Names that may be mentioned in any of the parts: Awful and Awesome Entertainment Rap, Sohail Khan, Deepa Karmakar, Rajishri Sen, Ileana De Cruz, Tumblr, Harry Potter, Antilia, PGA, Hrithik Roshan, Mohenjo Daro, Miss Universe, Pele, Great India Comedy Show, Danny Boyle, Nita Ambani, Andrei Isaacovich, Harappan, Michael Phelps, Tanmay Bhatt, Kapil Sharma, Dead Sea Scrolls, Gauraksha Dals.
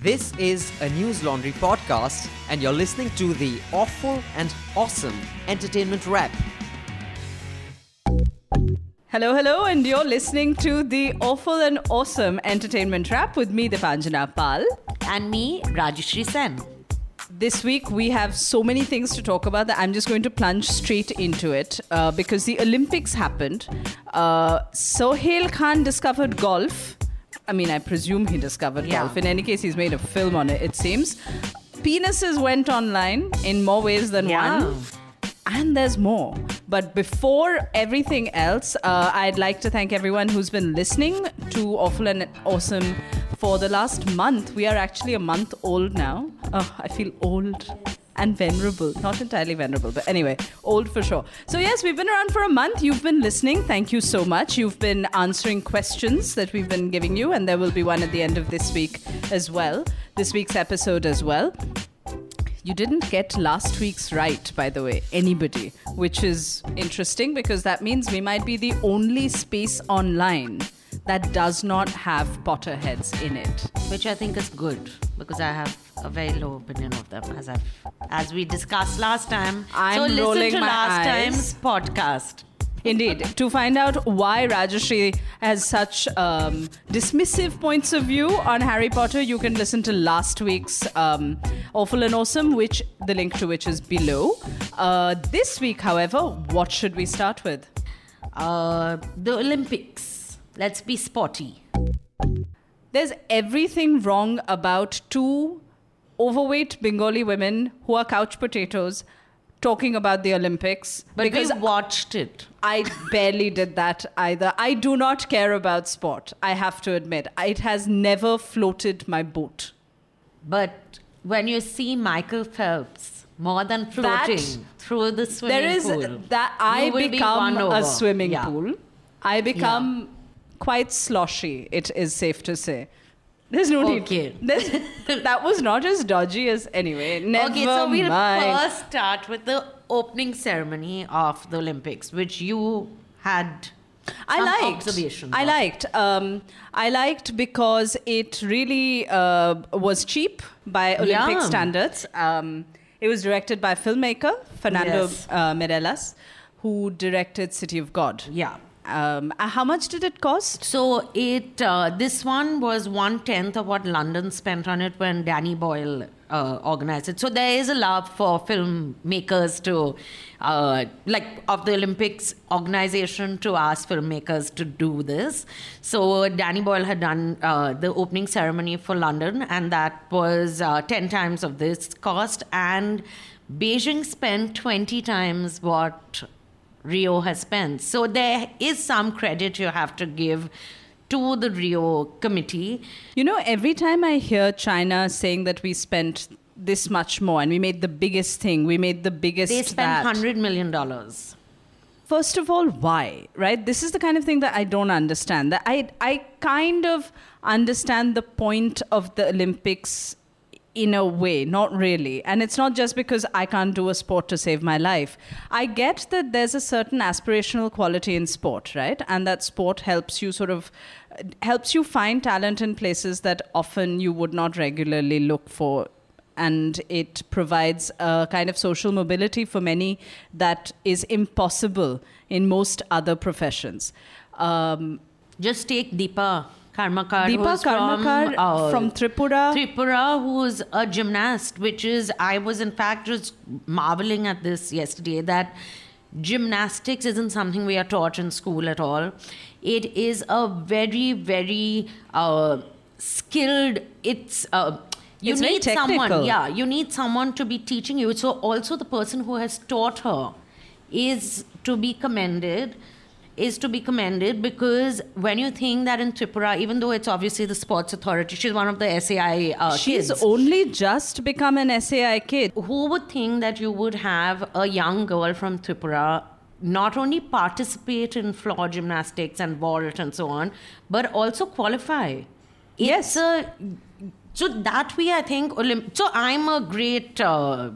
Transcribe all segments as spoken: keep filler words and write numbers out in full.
This is a News Laundry podcast, and you're listening to the Awful and Awesome Entertainment Rap. Hello, hello, and you're listening to the Awful and Awesome Entertainment Rap with me, Dipanjana Pal. And me, Rajishri Sen. This week, we have so many things to talk about that I'm just going to plunge straight into it uh, because the Olympics happened. Uh, Sohail Khan discovered golf. I mean, I presume he discovered yeah. golf. In any case, he's made a film on it, it seems. Penises went online in more ways than yeah. one. And there's more. But before everything else, uh, I'd like to thank everyone who's been listening to Awful and Awesome for the last month. We are actually a month old now. Oh, I feel old and venerable. Not entirely venerable, but anyway, old for sure. So yes, we've been around for a month. You've been listening. Thank you so much. You've been answering questions that we've been giving you, and there will be one at the end of this week as well, this week's episode as well. You didn't get last week's right, by the way, anybody, which is interesting because that means we might be the only space online that does not have Potterheads in it. Which I think is good because I have a very low opinion of them, as I've, as we discussed last time. I'm rolling my eyes. So listen to last time's podcast. Indeed. To find out why Rajashri has such um, dismissive points of view on Harry Potter, you can listen to last week's um, Awful and Awesome, which the link to which is below. Uh, this week, however, what should we start with? Uh, the Olympics. Let's be sporty. There's everything wrong about two overweight Bengali women who are couch potatoes talking about the Olympics. But because we watched it. I barely did that either. I do not care about sport, I have to admit. It has never floated my boat. But when you see Michael Phelps more than floating that, through the swimming there is pool, that I become be a swimming yeah. pool. I become yeah. quite sloshy, it is safe to say. There's no okay. need. There's, that was not as dodgy as anyway. Never okay, so we'll mind. first start with the opening ceremony of the Olympics, which you had I liked. observations I on. liked. Um, I liked because it really uh, was cheap by Olympic yeah. standards. Um, it was directed by filmmaker Fernando yes. uh, Meirelles, who directed City of God. Yeah. Um, how much did it cost? So it uh, this one was one tenth of what London spent on it when Danny Boyle uh, organized it. So there is a love for filmmakers to uh, like of the Olympics organization to ask filmmakers to do this. So Danny Boyle had done uh, the opening ceremony for London, and that was uh, ten times of this cost. And Beijing spent twenty times what Rio has spent. So there is some credit you have to give to the Rio committee. You know, every time I hear China saying that we spent this much more and we made the biggest thing, we made the biggest They spent that. one hundred million dollars. First of all, why? Right? This is the kind of thing that I don't understand. That I, I kind of understand the point of the Olympics in a way, not really. And it's not just because I can't do a sport to save my life. I get that there's a certain aspirational quality in sport, right? And that sport helps you sort of, helps you find talent in places that often you would not regularly look for. And it provides a kind of social mobility for many that is impossible in most other professions. Um, just take Deepa Karmakar, Deepa Karmakar from, uh, from Tripura. Tripura, who's a gymnast, which is, I was in fact just marveling at this yesterday, that gymnastics isn't something we are taught in school at all. It is a very, very uh, skilled, it's... Uh, You it's need someone, yeah, you need someone to be teaching you. So also the person who has taught her is to be commended. is to be commended because when you think that in Tripura, even though it's obviously the sports authority, she's one of the S A I uh, she's kids. She's only just become an S A I kid. Who would think that you would have a young girl from Tripura not only participate in floor gymnastics and vault and so on, but also qualify? Yes. It's a, so that way I think, Olymp- so I'm a great... Uh,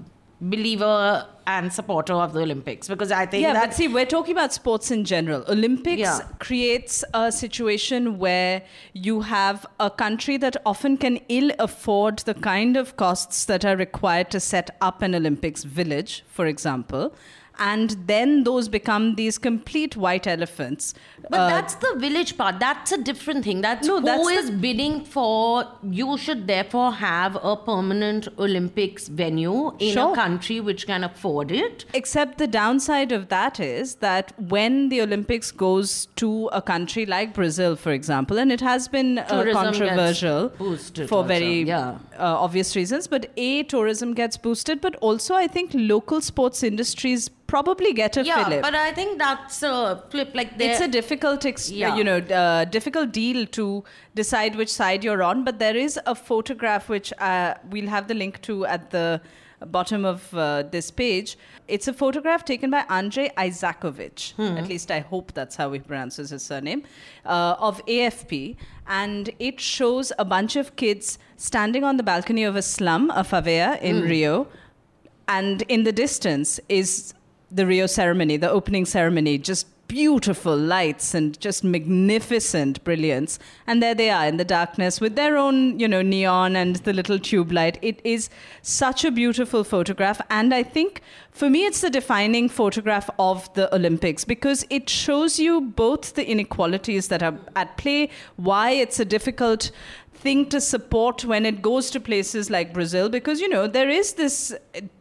believer and supporter of the Olympics, because I think yeah, that... But see, we're talking about sports in general. Olympics yeah. creates a situation where you have a country that often can ill afford the kind of costs that are required to set up an Olympics village, for example. And then those become these complete white elephants. But uh, that's the village part. That's a different thing. That's no, who that's is the... bidding for. You should therefore have a permanent Olympics venue in sure. a country which can afford it. Except the downside of that is that when the Olympics goes to a country like Brazil, for example, and it has been uh, controversial for also. very yeah. uh, obvious reasons, but A, tourism gets boosted, but also I think local sports industries probably get a yeah, flip. But I think that's a flip. Like it's a difficult, ex- yeah. you know, uh, difficult deal to decide which side you're on. But there is a photograph which uh, we'll have the link to at the bottom of uh, this page. It's a photograph taken by Andrei Isaacovich. Hmm. At least I hope that's how he pronounces his surname, uh, of A F P. And it shows a bunch of kids standing on the balcony of a slum, a favela in hmm. Rio, and in the distance is the Rio ceremony, the opening ceremony, just beautiful lights and just magnificent brilliance. And there they are in the darkness with their own, you know, neon and the little tube light. It is such a beautiful photograph. And I think for me, it's the defining photograph of the Olympics, because it shows you both the inequalities that are at play, why it's a difficult thing to support when it goes to places like Brazil, because, you know, there is this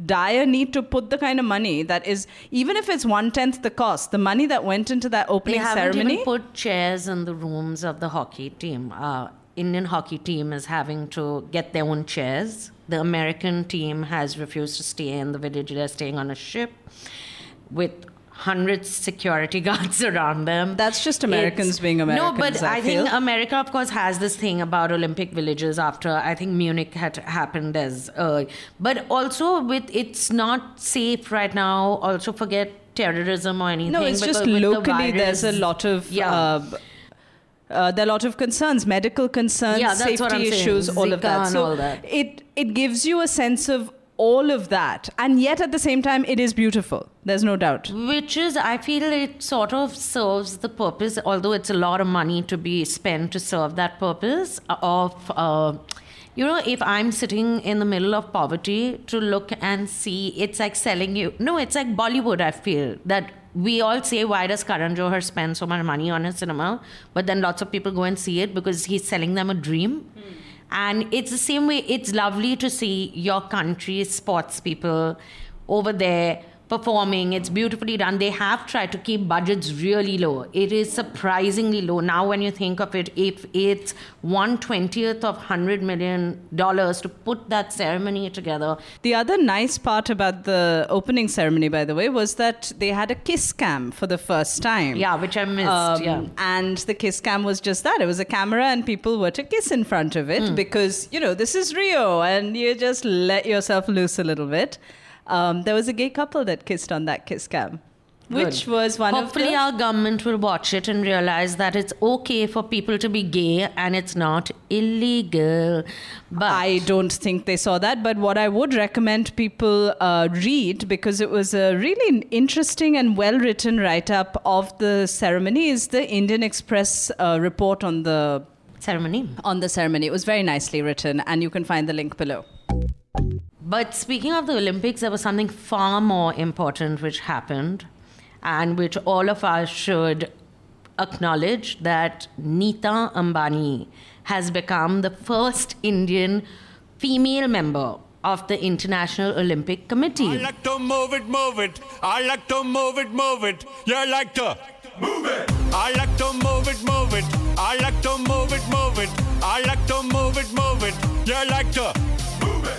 dire need to put the kind of money that is, even if it's one-tenth the cost, the money that went into that opening ceremony. They haven't ceremony, even put chairs in the rooms of the hockey team. Uh, Indian hockey team is having to get their own chairs. The American team has refused to stay in the village. They're staying on a ship with hundreds of security guards around them. That's just Americans it's, being Americans. No, but I, I think America, of course, has this thing about Olympic villages after, I think, Munich had happened as... Uh, but also, with it's not safe right now. Also, forget terrorism or anything. No, it's just locally, the virus, there's a lot of... Yeah. Uh, Uh, there are a lot of concerns, medical concerns, yeah, safety issues, Zika all of that. So all that. It, it gives you a sense of all of that. And yet at the same time, it is beautiful. There's no doubt. Which is, I feel it sort of serves the purpose, although it's a lot of money to be spent to serve that purpose of... Uh, You know, if I'm sitting in the middle of poverty to look and see, it's like selling you. No, it's like Bollywood, I feel. That we all say, why does Karan Johar spend so much money on his cinema? But then lots of people go and see it because he's selling them a dream. Mm. And it's the same way. It's lovely to see your country's sports people over there performing. It's beautifully done. They have tried to keep budgets really low. It is surprisingly low. Now when you think of it, if it's one twentieth of one hundred million dollars to put that ceremony together. The other nice part about the opening ceremony, by the way, was that they had a kiss cam for the first time. Yeah, which I missed. Um, yeah. And the kiss cam was just that. It was a camera and people were to kiss in front of it mm. because, you know, this is Rio and you just let yourself loose a little bit. Um, there was a gay couple that kissed on that kiss cam, which Good. was one Hopefully of the... Hopefully our government will watch it and realize that it's okay for people to be gay and it's not illegal. But I don't think they saw that. But what I would recommend people uh, read, because it was a really interesting and well-written write-up of the ceremony, is the Indian Express uh, report on the... Ceremony. On the ceremony. It was very nicely written and you can find the link below. But speaking of the Olympics, there was something far more important which happened and which all of us should acknowledge, that Nita Ambani has become the first Indian female member of the International Olympic Committee. I like to move it, move it. I like to move it, move it. Yeah, I like to move it. I like to move it, move it. I like to move it, move it. I like to move it, move it. Yeah, I like to.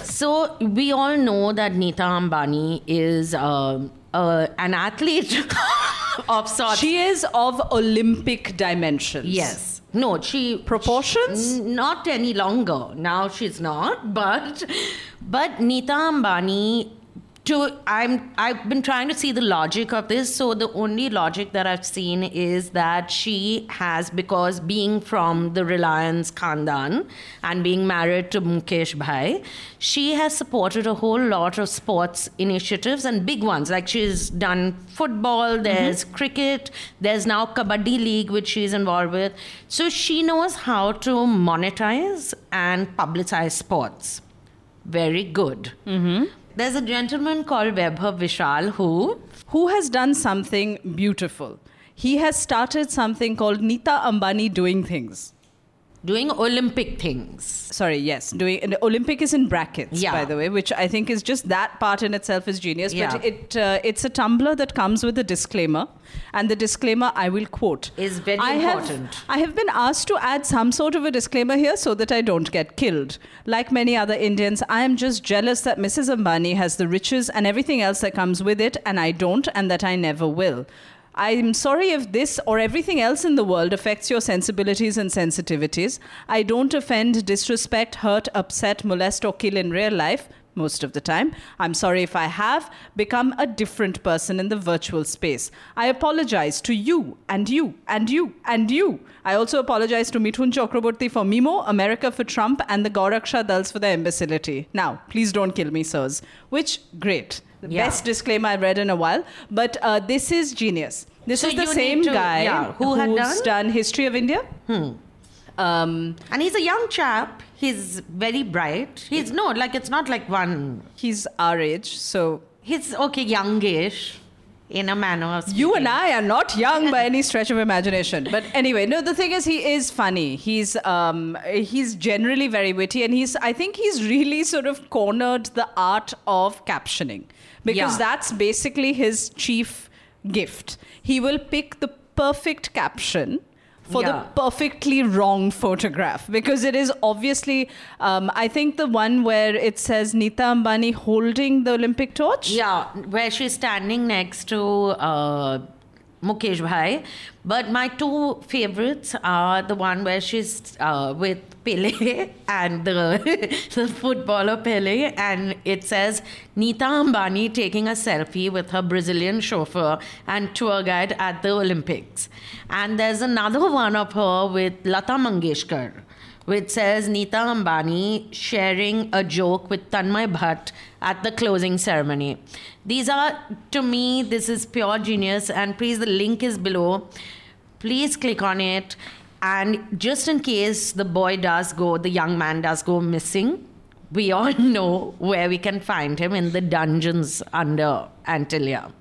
So we all know that Nita Ambani is uh, uh, an athlete of sorts. She is of Olympic dimensions. Yes. No, she... Proportions? She, not any longer. Now she's not. But, but Nita Ambani to I'm I've been trying to see the logic of this. So the only logic that I've seen is that she has, because being from the Reliance Khandan and being married to Mukesh Bhai, she has supported a whole lot of sports initiatives and big ones. Like she's done football, there's mm-hmm. cricket, there's now Kabaddi League which she's involved with. So she knows how to monetize and publicize sports. Very good. Mm-hmm. There's a gentleman called Vaibha Vishal who... Who has done something beautiful. He has started something called Nita Ambani Doing Things. Doing Olympic things. Sorry, yes. doing and Olympic is in brackets, yeah. by the way, which I think is just that part in itself is genius. Yeah. But it uh, it's a Tumblr that comes with a disclaimer. And the disclaimer, I will quote. Is very I important. Have, I have been asked to add some sort of a disclaimer here so that I don't get killed. Like many other Indians, I am just jealous that Missus Ambani has the riches and everything else that comes with it, and I don't, and that I never will. I'm sorry if this or everything else in the world affects your sensibilities and sensitivities. I don't offend, disrespect, hurt, upset, molest or kill in real life, most of the time. I'm sorry if I have become a different person in the virtual space. I apologize to you and you and you and you. I also apologize to Mithun Chakraborty for Mimo, America for Trump and the Gauraksha Dals for their imbecility. Now, please don't kill me, sirs. Which, great. The yeah. best disclaimer I've read in a while. But uh, this is genius. This so is the same to, guy yeah, who who's had done? done History of India. Hmm. Um, and he's a young chap. He's very bright. He's no, like, it's not like one. He's our age, so. He's, okay, youngish. In a manner of speaking. You and I are not young by any stretch of imagination. But anyway, no, the thing is, he is funny. He's um, he's generally very witty. And he's I think he's really sort of cornered the art of captioning. Because yeah. that's basically his chief gift. He will pick the perfect caption for yeah. the perfectly wrong photograph. Because it is obviously, um, I think the one where it says Nita Ambani holding the Olympic torch. Yeah, where she's standing next to uh, Mukesh Bhai. But my two favorites are the one where she's uh, with Pele and the, the footballer Pele. And it says Nita Ambani taking a selfie with her Brazilian chauffeur and tour guide at the Olympics. And there's another one of her with Lata Mangeshkar, which says Nita Ambani sharing a joke with Tanmay Bhatt at the closing ceremony. These are, to me, this is pure genius. And please, the link is below. Please click on it. And just in case the boy does go, the young man does go missing, we all know where we can find him in the dungeons under Antilia.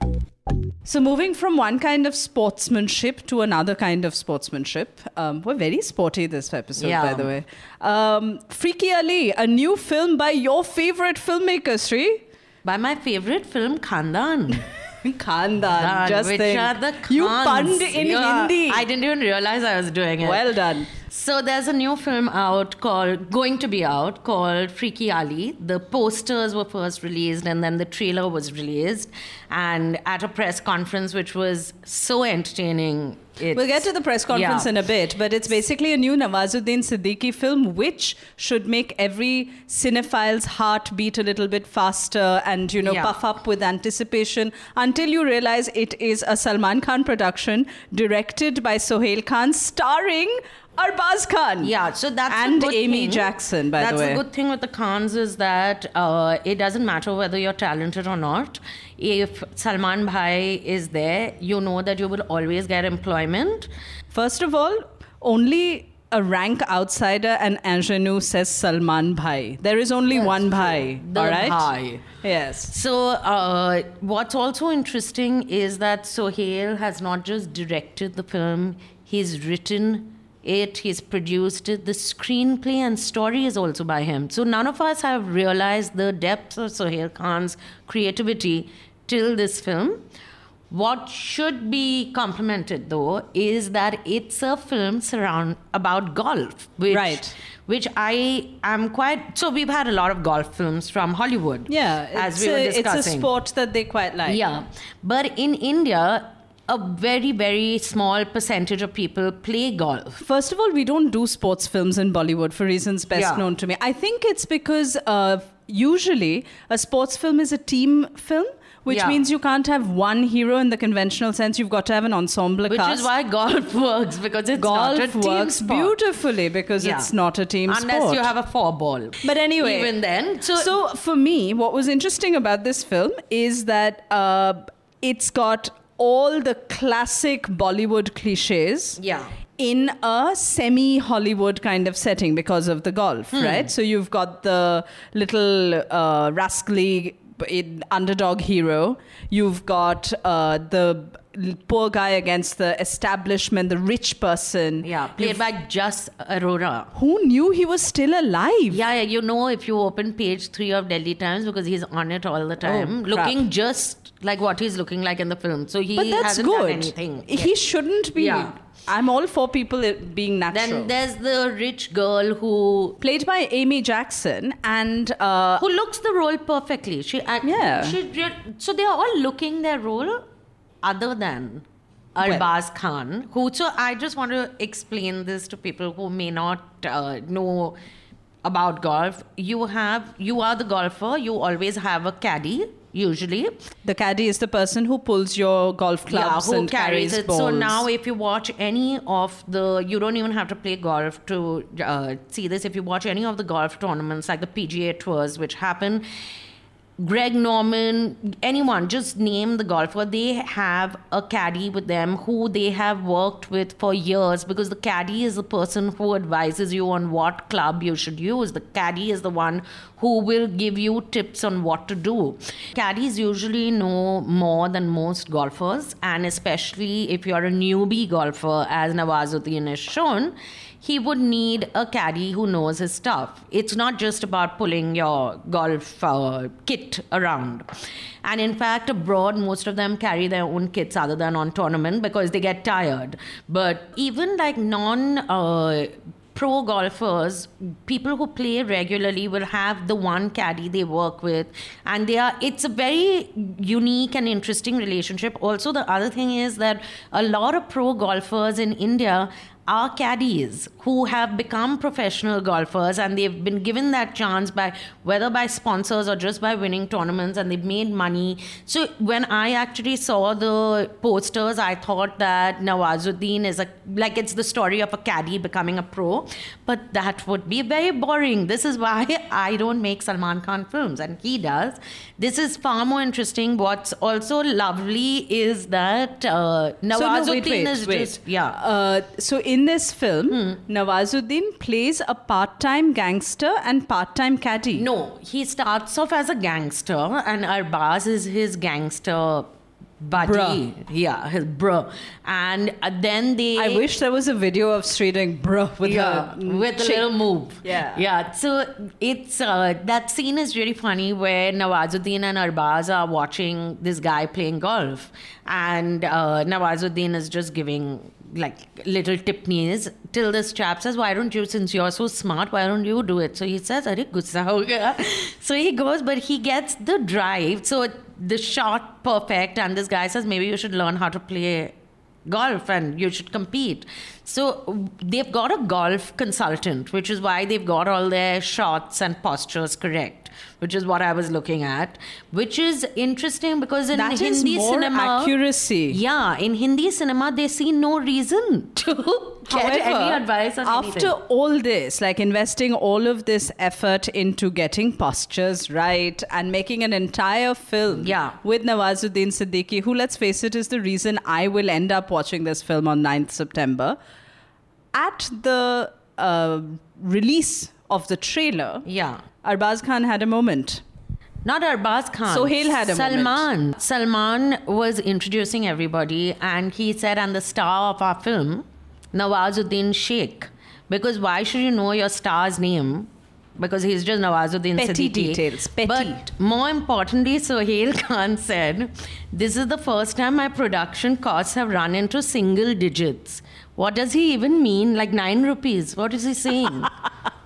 So moving from one kind of sportsmanship to another kind of sportsmanship. Um, we're very sporty this episode, yeah. by the way. Um, Freaky Ali, a new film by your favorite filmmaker, Sri. By my favorite film, Khandan. Khandan, Khandan, just which think. Are the Khans. You punned in yeah. Hindi. I didn't even realize I was doing it. Well done. So there's a new film out called, going to be out, called Freaky Ali. The posters were first released and then the trailer was released. And at a press conference, which was so entertaining. We'll get to the press conference yeah. in a bit. But it's basically a new Nawazuddin Siddiqui film, which should make every cinephile's heart beat a little bit faster and, you know, yeah. puff up with anticipation until you realize it is a Salman Khan production directed by Sohail Khan, starring... Arbaaz Khan. Yeah, so that's and Amy thing. Jackson, by that's the way. That's the good thing with the Khans is that uh, it doesn't matter whether you're talented or not. If Salman Bhai is there, you know that you will always get employment. First of all, only a rank outsider and ingenue says Salman Bhai. There is only yes, one Bhai, all right? Bhai. Yes. So uh, what's also interesting is that Sohail has not just directed the film, he's written it, he's produced it, the screenplay and story is also by him. So none of us have realized the depth of Sohail Khan's creativity till this film. What should be complimented, though, is that it's a film surround about golf. Which, right. Which I am quite... So we've had a lot of golf films from Hollywood. Yeah, as we were discussing. It's a sport that they quite like. Yeah. But in India... a very, very small percentage of people play golf. First of all, we don't do sports films in Bollywood for reasons best yeah. known to me. I think it's because... Uh, usually a sports film is a team film, which yeah. means you can't have one hero in the conventional sense. You've got to have an ensemble which cast. Which is why golf works, because it's golf not a team works sport. Beautifully because yeah. it's not a team Unless sport. Unless you have a four ball. But anyway. Even then. So, so for me, what was interesting about this film is that uh, it's got all the classic Bollywood cliches. Yeah. In a semi-Hollywood kind of setting because of the golf, hmm. right? So you've got the little uh, rascally underdog hero. You've got uh, the poor guy against the establishment, the rich person. Yeah, played you've, by Jass Aurora. Who knew he was still alive? Yeah, yeah, you know, if you open page three of Delhi Times, because he's on it all the time, oh, looking just like what he's looking like in the film. So he but that's hasn't good. done anything. He yet. shouldn't be... Yeah. I'm all for people being natural. Then there's the rich girl who... Played by Amy Jackson and... Uh, who looks the role perfectly. She act, yeah. She, so they're all looking their role other than Arbaaz well. Khan. Who, so I just want to explain this to people who may not uh, know about golf. You have... You are the golfer. You always have a caddy. Usually. The caddy is the person who pulls your golf clubs yeah, who and carries, carries it. Balls. So now if you watch any of the... You don't even have to play golf to uh, see this. If you watch any of the golf tournaments, like the P G A tours, which happen, Greg Norman, anyone, just name the golfer. They have a caddy with them who they have worked with for years, because the caddy is the person who advises you on what club you should use. The caddy is the one who will give you tips on what to do. Caddies usually know more than most golfers, and especially if you're a newbie golfer, as Nawazuddin has shown, he would need a caddy who knows his stuff. It's not just about pulling your golf uh, kit around. And in fact, abroad, most of them carry their own kits other than on tournament because they get tired. But even like non... Uh, pro golfers, people who play regularly will have the one caddy they work with, and they are it's a very unique and interesting relationship. Also, the other thing is that a lot of pro golfers in India are caddies who have become professional golfers, and they've been given that chance by whether by sponsors or just by winning tournaments, and they've made money. So when I actually saw the posters, I thought that Nawazuddin is a, like it's the story of a caddy becoming a pro, but that would be very boring. This is why I don't make Salman Khan films and he does. This is far more interesting. What's also lovely is that uh, Nawazuddin so no, wait, wait, is wait. just yeah. Uh, so in this film, hmm. Nawazuddin plays a part-time gangster and part-time caddy. No, he starts off as a gangster and Arbaaz is his gangster buddy. Bruh. Yeah, his bruh. And then they... I wish there was a video of Sri doing bruh with yeah, her with chick. a little move. Yeah. Yeah, so it's... Uh, that scene is really funny where Nawazuddin and Arbaaz are watching this guy playing golf. And uh, Nawazuddin is just giving... like little tipnees till this chap says, why don't you, since you're so smart, why don't you do it? So he says, "Arey gussa ho gaya." So he goes, but he gets the drive. So the shot perfect. And this guy says, maybe you should learn how to play golf and you should compete. So they've got a golf consultant, which is why they've got all their shots and postures correct, which is what I was looking at, which is interesting because in that Hindi is more cinema accuracy. Yeah, in Hindi cinema they see no reason to However, get any advice on after anything. After all this, like investing all of this effort into getting postures right and making an entire film yeah. with Nawazuddin Siddiqui, who, let's face it, is the reason I will end up watching this film on ninth September. At the uh, release of the trailer, yeah. Arbaaz Khan had a moment. Not Arbaaz Khan. Sohail had a Salman. moment. Salman was introducing everybody and he said, and the star of our film, Nawazuddin Sheikh. Because why should you know your star's name? Because he's just Nawazuddin Siddiqui. Petty details. Petty. But more importantly, Sohail Khan said, this is the first time my production costs have run into single digits. What does he even mean? Like nine rupees. What is he saying?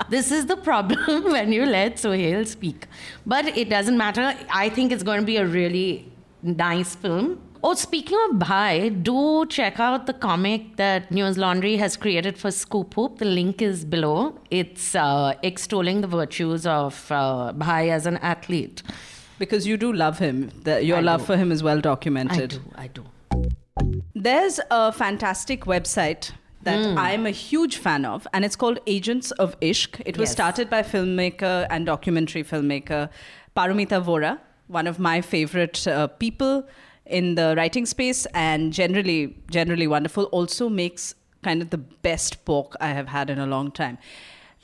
This is the problem when you let Sohail speak. But it doesn't matter. I think it's going to be a really nice film. Oh, speaking of Bhai, do check out the comic that News Laundry has created for Scoop Hoop. The link is below. It's uh, extolling the virtues of uh, Bhai as an athlete. Because you do love him. The, your I love do. for him is well documented. I do, I do. There's a fantastic website that mm. I'm a huge fan of, and it's called Agents of Ishq. It was yes. started by filmmaker and documentary filmmaker Paromita Vohra, one of my favorite uh, people in the writing space, and generally, generally wonderful. Also makes kind of the best pork I have had in a long time.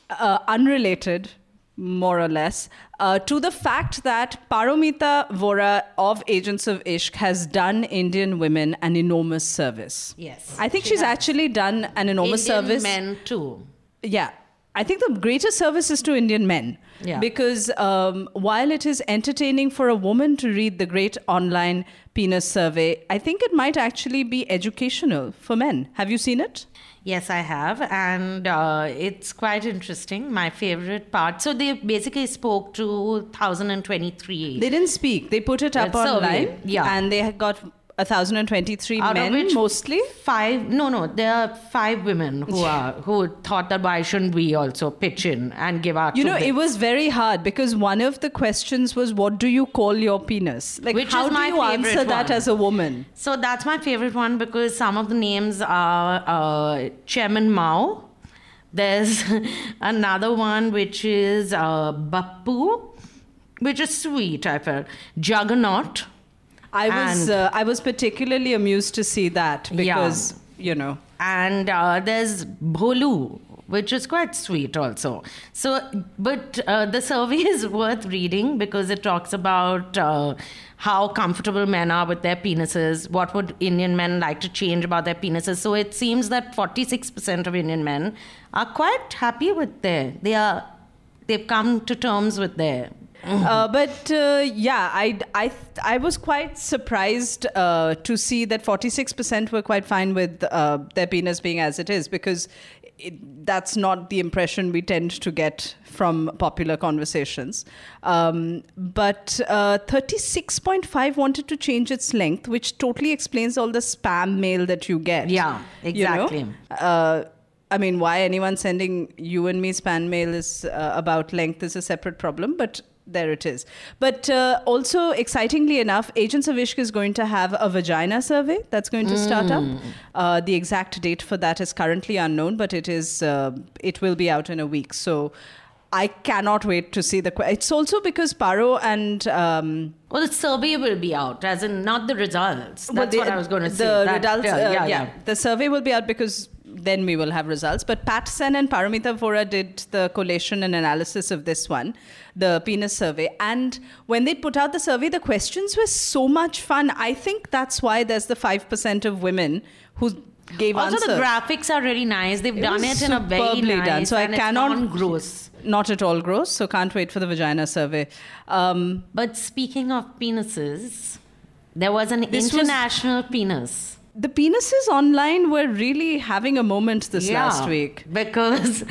Uh, unrelated, more or less, uh, to the fact that Paromita Vohra of Agents of Ishq has done Indian women an enormous service. Yes. I think she she's has. actually done an enormous Indian service. Indian men too. Yeah. I think the greatest service is to Indian men. Yeah. Because um, while it is entertaining for a woman to read the great online penis survey, I think it might actually be educational for men. Have you seen it? Yes, I have. And uh, it's quite interesting. My favorite part. So they basically spoke to one thousand twenty-three. They didn't speak. They put it up survey. online. Yeah. And they got one thousand twenty-three out men, of which mostly five no no there are five women who are who thought that why shouldn't we also pitch in and give out you know bits. It was very hard because one of the questions was, what do you call your penis? Like, which how is my do you answer one? That as a woman. So that's my favorite one, because some of the names are uh, Chairman Mao. There's another one which is uh, Bappu, which is sweet, I felt. Juggernaut. I was uh, I was particularly amused to see that because, yeah. you know. And uh, there's Bholu, which is quite sweet also. So, but uh, the survey is worth reading because it talks about uh, how comfortable men are with their penises, what would Indian men like to change about their penises. So it seems that forty-six percent of Indian men are quite happy with their, they are, they've come to terms with their Mm-hmm. Uh, but uh, yeah, I, I, I was quite surprised uh, to see that forty-six percent were quite fine with uh, their penis being as it is, because it, that's not the impression we tend to get from popular conversations. Um, but uh, thirty-six point five wanted to change its length, which totally explains all the spam mail that you get. Yeah, exactly. You know? uh, I mean, why anyone sending you and me spam mail is uh, about length is a separate problem, but there it is. But uh, also, excitingly enough, Agents of Ishq is going to have a vagina survey that's going to start mm. up. Uh, the exact date for that is currently unknown, but it is uh, it will be out in a week. So I cannot wait to see the... Qu- it's also because Paro and... Um, well, the survey will be out, as in not the results. That's well, the, what I was going to the say. The results, that, uh, yeah, yeah, yeah. The survey will be out because... then we will have results. But Pat Sen and Paromita Vohra did the collation and analysis of this one, the penis survey. And when they put out the survey, the questions were so much fun. I think that's why there's the five percent of women who gave also answers. Also, the graphics are really nice. They've it done it in a very nice done. So and I cannot, it's non-gross. Not at all gross. So can't wait for the vagina survey. Um, but speaking of penises, there was an international was, penis. The penises online were really having a moment this yeah, last week. Because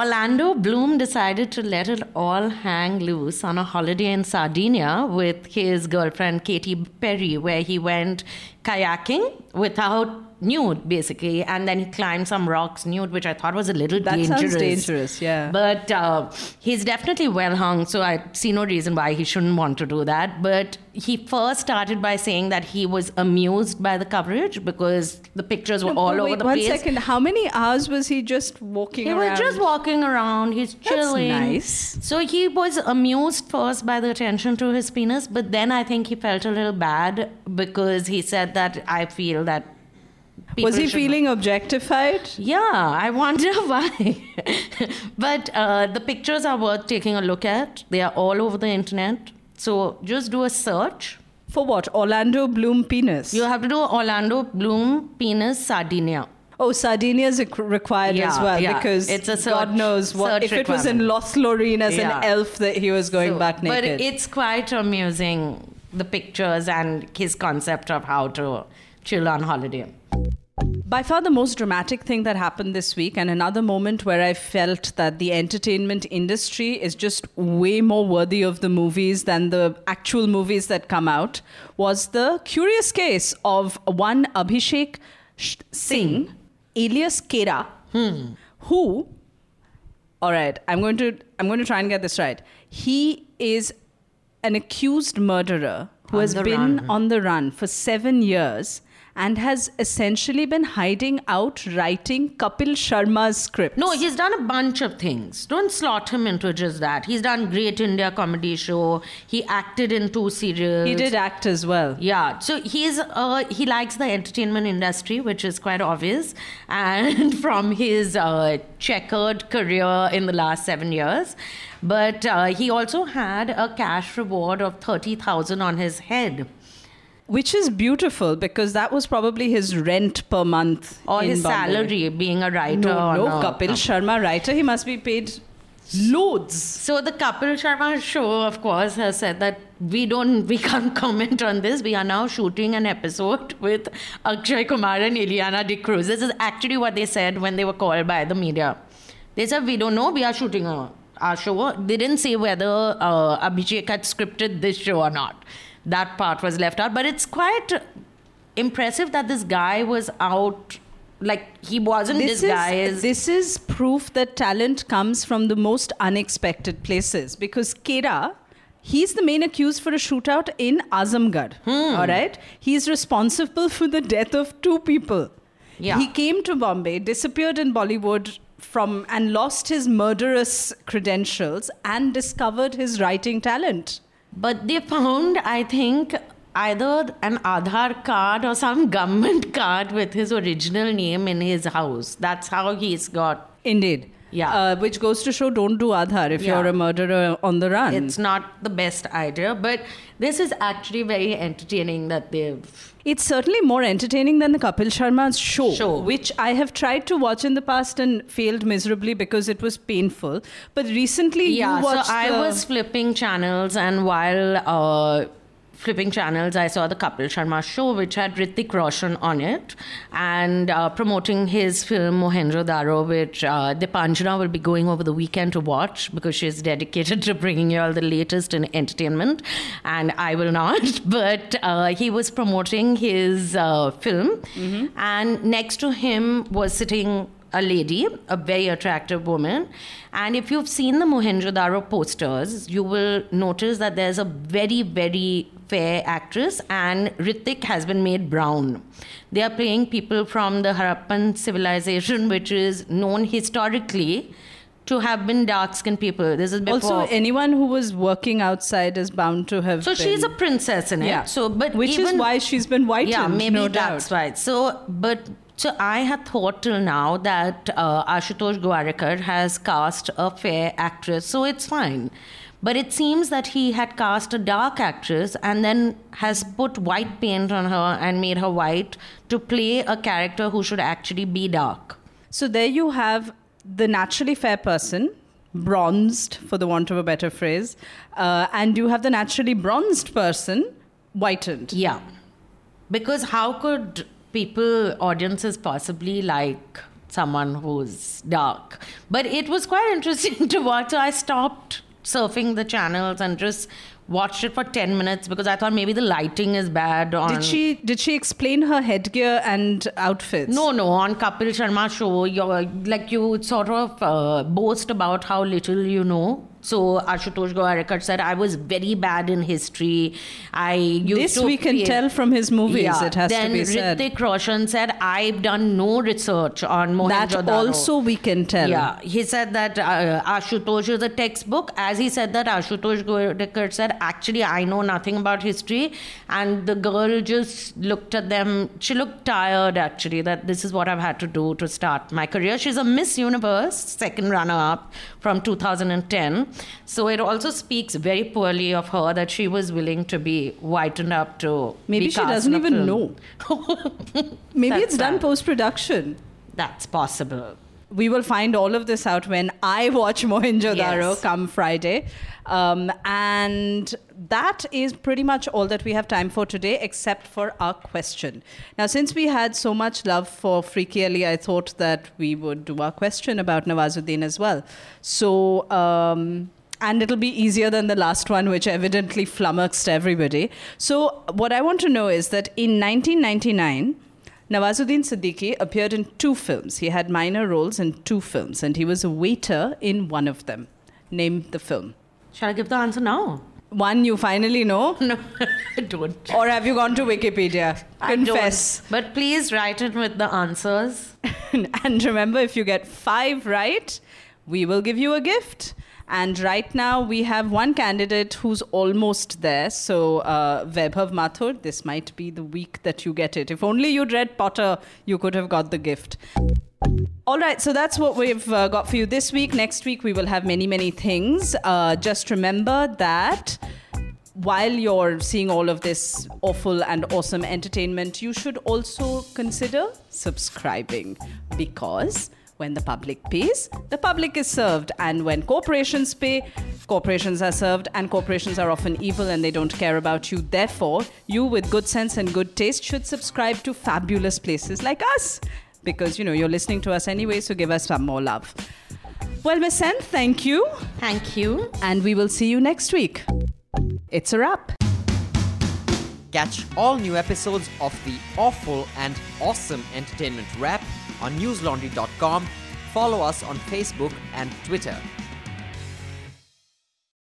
Orlando Bloom decided to let it all hang loose on a holiday in Sardinia with his girlfriend Katy Perry, where he went kayaking without nude, basically. And then he climbed some rocks nude, which I thought was a little that dangerous. That sounds dangerous, yeah. But uh, he's definitely well hung, so I see no reason why he shouldn't want to do that. But he first started by saying that he was amused by the coverage because the pictures were no, all wait, over the one place. One second, how many hours was he just walking he around? He was just walking around, he's chilling. That's nice. So he was amused first by the attention to his penis, but then I think he felt a little bad because he said that I feel that People was he feeling know. objectified? Yeah, I wonder why. But uh, the pictures are worth taking a look at. They are all over the internet. So just do a search. For what? Orlando Bloom penis? You have to do Orlando Bloom penis Sardinia. Oh, Sardinia is required yeah, as well yeah. because it's a search, God knows what. If it was in Los Loreen as yeah. an elf that he was going so, back naked. But it's quite amusing, the pictures and his concept of how to chill on holiday. by far the most dramatic thing that happened this week, and another moment where I felt that the entertainment industry is just way more worthy of the movies than the actual movies that come out, was the curious case of one Abhishek Singh, hmm. alias Kera, hmm. who, all right, I'm going to I'm going to try and get this right. He is an accused murderer who has been on the run for seven years and has essentially been hiding out writing Kapil Sharma's scripts. No, he's done a bunch of things. Don't slot him into just that. He's done Great India Comedy Show. He acted in two serials. He did act as well. Yeah. So he's uh, he likes the entertainment industry, which is quite obvious. And from his uh, checkered career in the last seven years. But uh, he also had a cash reward of thirty thousand on his head. Which is beautiful, because that was probably his rent per month. Or his Bombay. Salary, being a writer. No, no, no. Kapil Sharma writer, he must be paid loads. So the Kapil Sharma show, of course, has said that we don't, we can't comment on this. We are now shooting an episode with Akshay Kumar and Ileana De Cruz. This is actually what they said when they were called by the media. They said, we don't know, we are shooting a, our show. They didn't say whether uh, Abhishek had scripted this show or not. That part was left out. But it's quite impressive that this guy was out. Like, he wasn't this, this guy. Is, this is proof that talent comes from the most unexpected places. Because Kera, he's the main accused for a shootout in Azamgarh. Hmm. All right? He's responsible for the death of two people. Yeah. He came to Bombay, disappeared in Bollywood from and lost his murderous credentials and discovered his writing talent. But they found, I think, either an Aadhaar card or some government card with his original name in his house. That's how he's got... Indeed. Yeah. Uh, which goes to show, don't do Aadhaar if yeah. you're a murderer on the run. It's not the best idea. But this is actually very entertaining that they've... It's certainly more entertaining than the Kapil Sharma's show, show, which I have tried to watch in the past and failed miserably because it was painful. But recently yeah, you watched so I the... was flipping channels, and while uh, flipping channels, I saw the Kapil Sharma show, which had Hrithik Roshan on it, and uh, promoting his film Mohenjo Daro, which uh, Dipanjana will be going over the weekend to watch, because she is dedicated to bringing you all the latest in entertainment, and I will not. But uh, he was promoting his uh, film, mm-hmm. and next to him was sitting a lady, a very attractive woman. And if you've seen the Mohenjo Daro posters, you will notice that there's a very, very fair actress, and Hrithik has been made brown. They are playing people from the Harappan civilization, which is known historically to have been dark-skinned people. This is before. Also, anyone who was working outside is bound to have So been, she's a princess in it. Yeah. So, but Which even, is why she's been whitened, yeah, maybe no that's doubt. Right. So, but... So I had thought till now that uh, Ashutosh Gowariker has cast a fair actress, so it's fine. But it seems that he had cast a dark actress and then has put white paint on her and made her white to play a character who should actually be dark. So there you have the naturally fair person, bronzed for the want of a better phrase, uh, and you have the naturally bronzed person, whitened. Yeah. Because how could... people, audiences possibly like someone who's dark. But it was quite interesting to watch. So I stopped surfing the channels and just watched it for ten minutes because I thought maybe the lighting is bad. On... Did she did she explain her headgear and outfits? No, no. On Kapil Sharma show, you're, like you sort of uh, boast about how little you know. So Ashutosh Gowariker said, I was very bad in history. I used This to we can create... tell from his movies, yeah. it has then to be said. Then Hrithik Roshan said, I've done no research on Mohenjo Daro. That also we can tell. Yeah, he said that uh, Ashutosh is a textbook. As he said that, Ashutosh Gowariker said, actually, I know nothing about history. And the girl just looked at them. She looked tired, actually, that this is what I've had to do to start my career. She's a Miss Universe, second runner-up from two thousand ten. So it also speaks very poorly of her that she was willing to be whitened up to Maybe she doesn't even know. Maybe it's done post-production. That's possible. we will find all of this out when I watch Mohenjo Daro yes. come Friday. Um, and that is pretty much all that we have time for today, except for our question. Now, since we had so much love for Freaky Ali, I thought that we would do our question about Nawazuddin as well. So... Um, And it'll be easier than the last one, which evidently flummoxed everybody. So what I want to know is that in nineteen ninety-nine, Nawazuddin Siddiqui appeared in two films. He had minor roles in two films, and he was a waiter in one of them. Name the film. Shall I give the answer now? One you finally know? No, I don't. Or have you gone to Wikipedia? Confess. I don't. But please write in with the answers. And remember, if you get five right, we will give you a gift. And right now, we have one candidate who's almost there. So, uh, Vaibhav Mathur, this might be the week that you get it. If only you'd read Potter, you could have got the gift. All right, so that's what we've uh, got for you this week. Next week, we will have many, many things. Uh, just remember that... While you're seeing all of this awful and awesome entertainment, you should also consider subscribing, because when the public pays, the public is served. And when corporations pay, corporations are served, and corporations are often evil and they don't care about you. Therefore, you with good sense and good taste should subscribe to fabulous places like us, because, you know, you're listening to us anyway, so give us some more love. Well, Miss Sen, thank you. Thank you. And we will see you next week. It's a wrap. Catch all new episodes of the Awful and Awesome Entertainment Rap on news laundry dot com. Follow us on Facebook and Twitter.